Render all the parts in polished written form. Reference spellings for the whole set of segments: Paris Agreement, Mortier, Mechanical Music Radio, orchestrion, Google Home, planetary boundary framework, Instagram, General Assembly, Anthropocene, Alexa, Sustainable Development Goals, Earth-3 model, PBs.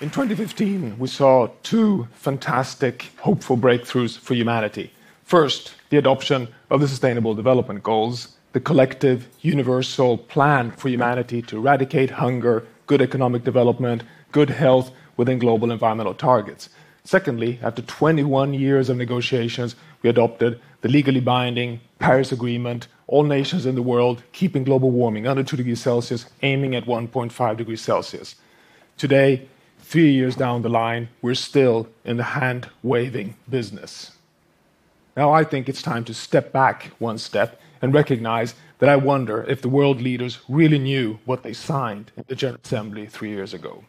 In 2015, we saw two fantastic, hopeful breakthroughs for humanity. First, the adoption of the Sustainable Development Goals, the collective, universal plan for humanity to eradicate hunger, good economic development, good health within global environmental targets. Secondly, after 21 years of negotiations, we adopted the legally binding Paris Agreement, all nations in the world keeping global warming under 2 degrees Celsius, aiming at 1.5 degrees Celsius. Today, 3 years down the line, we're still in the hand-waving business. Now I think it's time to step back one step and recognize that I wonder if the world leaders really knew what they signed at the General Assembly 3 years ago.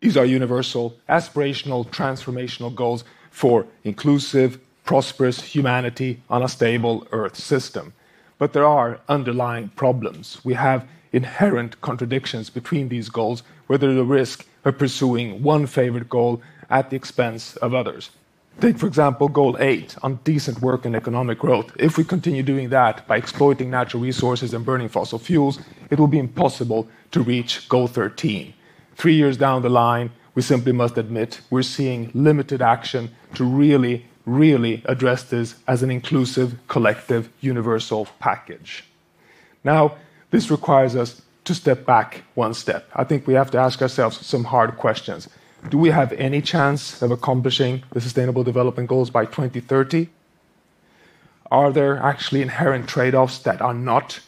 These are universal, aspirational, transformational goals for inclusive, prosperous humanity on a stable Earth system. But there are underlying problems. We have inherent contradictions between these goals, where there's a risk of pursuing one favorite goal at the expense of others. Take, for example, Goal 8 on decent work and economic growth. If we continue doing that by exploiting natural resources and burning fossil fuels, it will be impossible to reach Goal 13. 3 years down the line, we simply must admit we're seeing limited action to really address this as an inclusive, collective, universal package. Now, this requires us to step back one step. I think we have to ask ourselves some hard questions. Do we have any chance of accomplishing the Sustainable Development Goals by 2030? Are there actually inherent trade-offs that are not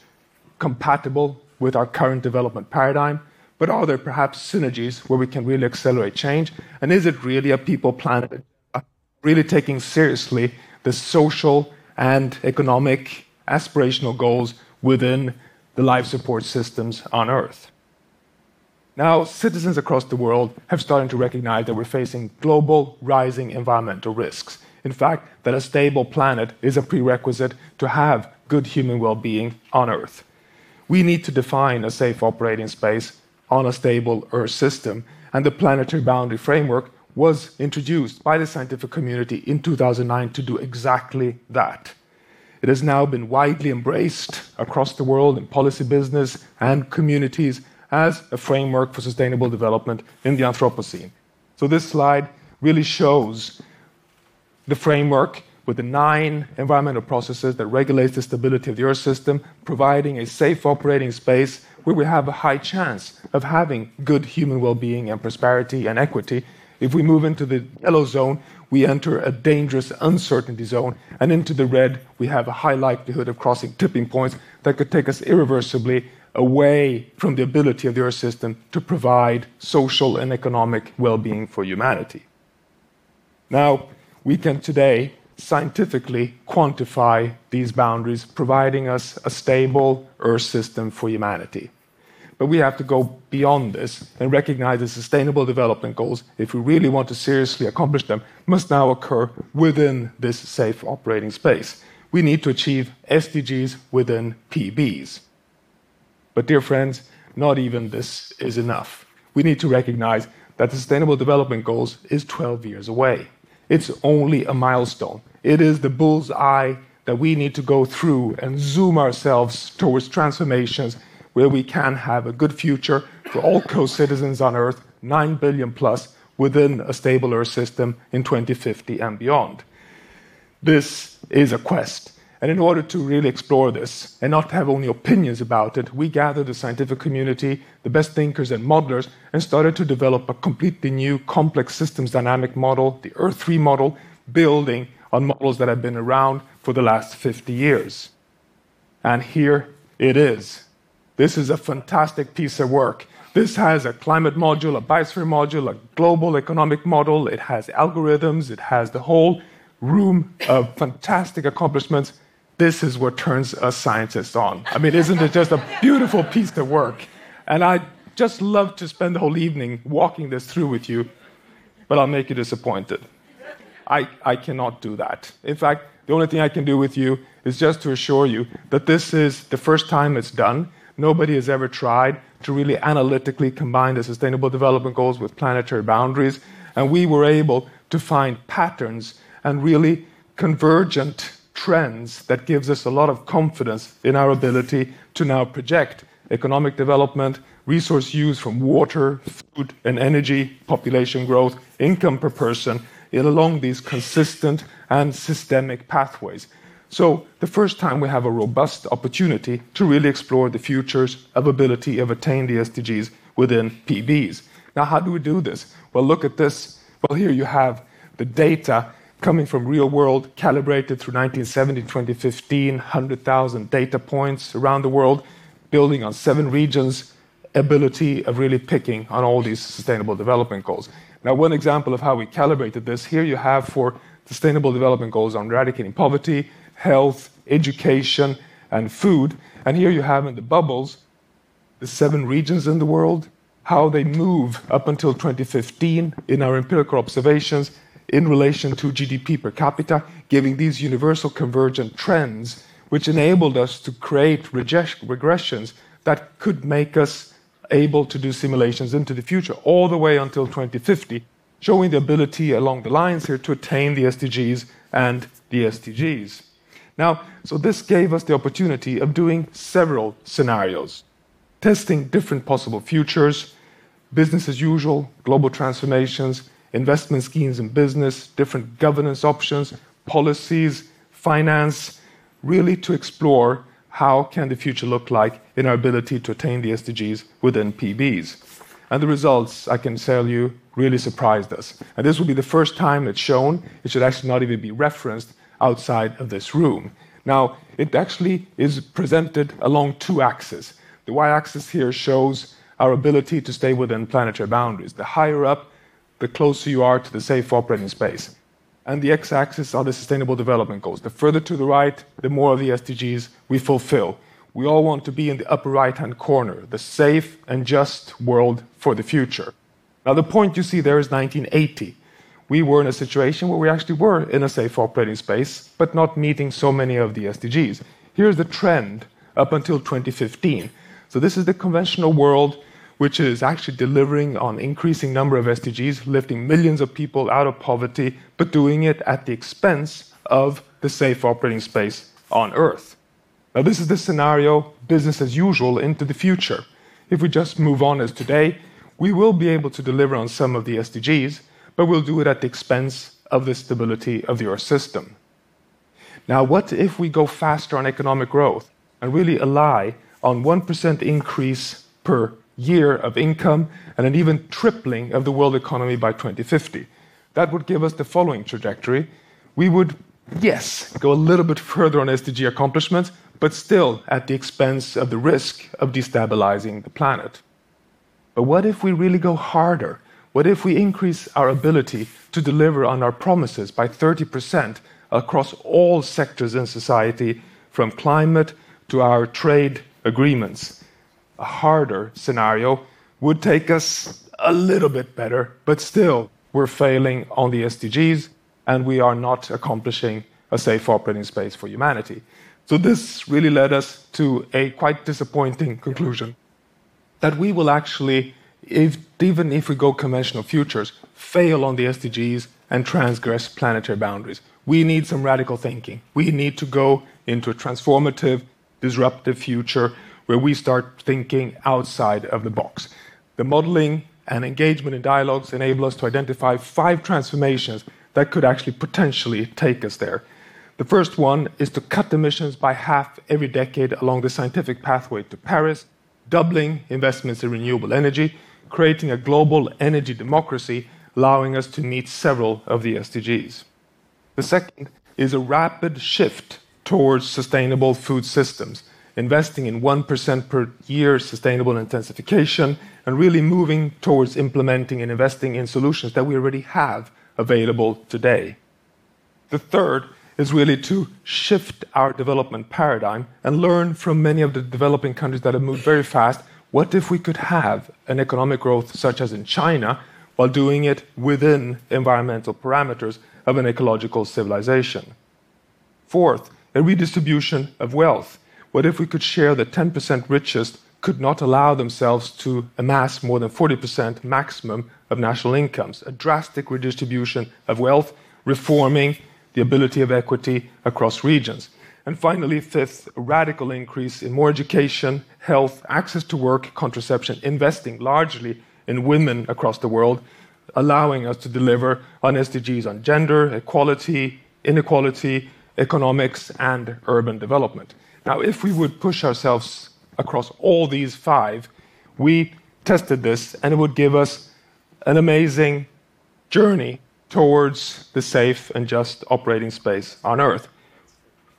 compatible with our current development paradigm? But are there perhaps synergies where we can really accelerate change? And is it really a people planet really taking seriously the social and economic aspirational goals within the life support systems on Earth? Now, citizens across the world have started to recognize that we're facing global rising environmental risks. In fact, that a stable planet is a prerequisite to have good human well-being on Earth. We need to define a safe operating space on a stable Earth system, and the planetary boundary framework was introduced by the scientific community in 2009 to do exactly that. It has now been widely embraced across the world in policy, business, and communities as a framework for sustainable development in the Anthropocene. So this slide really shows the framework with the 9 environmental processes that regulates the stability of the Earth system, providing a safe operating space where we have a high chance of having good human well-being and prosperity and equity. If we move into the yellow zone, we enter a dangerous uncertainty zone, and into the red, we have a high likelihood of crossing tipping points that could take us irreversibly away from the ability of the Earth system to provide social and economic well-being for humanity. Now, we can today scientifically quantify these boundaries, providing us a stable Earth system for humanity. But we have to go beyond this and recognize the Sustainable Development Goals, if we really want to seriously accomplish them, must now occur within this safe operating space. We need to achieve SDGs within PBs. But dear friends, not even this is enough. We need to recognize that the Sustainable Development Goals is 12 years away. It's only a milestone. It is the bull's eye that we need to go through and zoom ourselves towards transformations where we can have a good future for all co-citizens on Earth, 9 billion plus, within a stable Earth system in 2050 and beyond. This is a quest. And in order to really explore this and not have only opinions about it, we gathered the scientific community, the best thinkers and modelers, and started to develop a completely new complex systems dynamic model, the Earth-3 model, building on models that have been around for the last 50 years. And here it is. This is a fantastic piece of work. This has a climate module, a biosphere module, a global economic model. It has algorithms. It has the whole room of fantastic accomplishments. This is what turns us scientists on. I mean, isn't it just a beautiful piece of work? And I'd just love to spend the whole evening walking this through with you, but I'll make you disappointed. I cannot do that. In fact, the only thing I can do with you is just to assure you that this is the first time it's done. Nobody has ever tried to really analytically combine the Sustainable Development Goals with planetary boundaries, and we were able to find patterns and really convergent trends that gives us a lot of confidence in our ability to now project economic development, resource use from water, food and energy, population growth, income per person, along these consistent and systemic pathways. So the first time we have a robust opportunity to really explore the futures of ability of attain the SDGs within PBs. Now, how do we do this? Well, look at this. Well, here you have the data coming from real world, calibrated through 1970 to 2015, 100,000 data points around the world, building on 7 regions, ability of really picking on all these sustainable development goals. Now, one example of how we calibrated this, here you have for sustainable development goals on eradicating poverty, health, education, and food. And here you have in the bubbles the 7 regions in the world, how they move up until 2015 in our empirical observations in relation to GDP per capita, giving these universal convergent trends, which enabled us to create regressions that could make us able to do simulations into the future, all the way until 2050, showing the ability along the lines here to attain the SDGs and the SDGs. Now, so this gave us the opportunity of doing several scenarios, testing different possible futures, business as usual, global transformations, investment schemes in business, different governance options, policies, finance, really to explore how can the future look like in our ability to attain the SDGs within PBs. And the results, I can tell you, really surprised us. And this will be the first time it's shown. It should actually not even be referenced outside of this room. Now, it actually is presented along 2 axes. The y-axis here shows our ability to stay within planetary boundaries. The higher up, the closer you are to the safe operating space. And the x-axis are the Sustainable Development Goals. The further to the right, the more of the SDGs we fulfill. We all want to be in the upper right-hand corner, the safe and just world for the future. Now, the point you see there is 1980. We were in a situation where we actually were in a safe operating space, but not meeting so many of the SDGs. Here's the trend up until 2015. So this is the conventional world, which is actually delivering on increasing number of SDGs, lifting millions of people out of poverty, but doing it at the expense of the safe operating space on Earth. Now, this is the scenario, business as usual, into the future. If we just move on as today, we will be able to deliver on some of the SDGs, but we'll do it at the expense of the stability of the Earth system. Now, what if we go faster on economic growth and really rely on 1% increase per year of income and an even tripling of the world economy by 2050. That would give us the following trajectory. We would, yes, go a little bit further on SDG accomplishments, but still at the expense of the risk of destabilizing the planet. But what if we really go harder? What if we increase our ability to deliver on our promises by 30% across all sectors in society, from climate to our trade agreements? A harder scenario would take us a little bit better, but still we're failing on the SDGs and we are not accomplishing a safe operating space for humanity. So this really led us to a quite disappointing conclusion that we will actually, even if we go conventional futures, fail on the SDGs and transgress planetary boundaries. We need some radical thinking. We need to go into a transformative, disruptive future where we start thinking outside of the box. The modeling and engagement in dialogues enable us to identify 5 transformations that could actually potentially take us there. The first one is to cut emissions by half every decade along the scientific pathway to Paris, doubling investments in renewable energy, creating a global energy democracy, allowing us to meet several of the SDGs. The second is a rapid shift towards sustainable food systems, investing in 1% per year sustainable intensification, and really moving towards implementing and investing in solutions that we already have available today. The third is really to shift our development paradigm and learn from many of the developing countries that have moved very fast. What if we could have an economic growth such as in China while doing it within environmental parameters of an ecological civilization? Fourth, a redistribution of wealth. What if we could share the 10% richest could not allow themselves to amass more than 40% maximum of national incomes? A drastic redistribution of wealth, reforming the ability of equity across regions. And finally, fifth, a radical increase in more education, health, access to work, contraception, investing largely in women across the world, allowing us to deliver on SDGs on gender, equality, inequality, economics, and urban development. Now, if we would push ourselves across all these five, we tested this, and it would give us an amazing journey towards the safe and just operating space on Earth.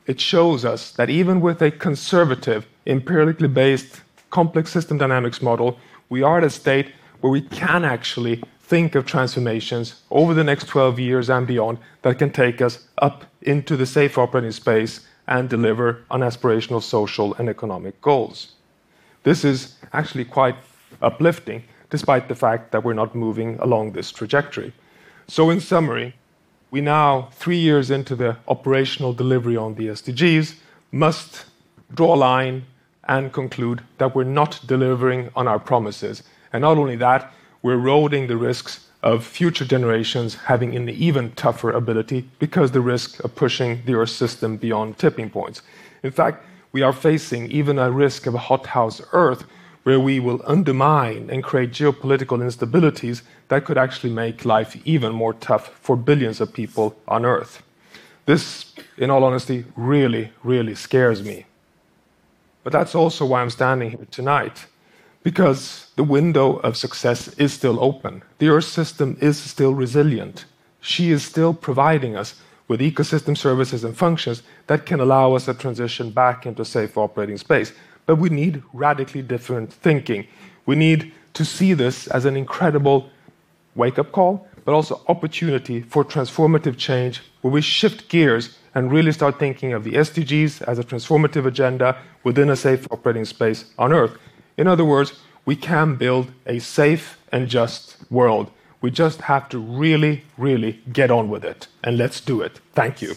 It shows us that even with a conservative, empirically based, complex system dynamics model, we are at a state where we can actually think of transformations over the next 12 years and beyond that can take us up into the safe operating space and deliver on aspirational social and economic goals. This is actually quite uplifting, despite the fact that we're not moving along this trajectory. So in summary, we now, 3 years into the operational delivery on the SDGs, must draw a line and conclude that we're not delivering on our promises. And not only that, we're eroding the risks of future generations having an even tougher ability because the risk of pushing the Earth system beyond tipping points. In fact, we are facing even a risk of a hothouse Earth where we will undermine and create geopolitical instabilities that could actually make life even more tough for billions of people on Earth. This, in all honesty, really scares me. But that's also why I'm standing here tonight, because the window of success is still open. The Earth system is still resilient. She is still providing us with ecosystem services and functions that can allow us a transition back into safe operating space. But we need radically different thinking. We need to see this as an incredible wake-up call, but also opportunity for transformative change, where we shift gears and really start thinking of the SDGs as a transformative agenda within a safe operating space on Earth. In other words, we can build a safe and just world. We just have to really get on with it. And let's do it. Thank you.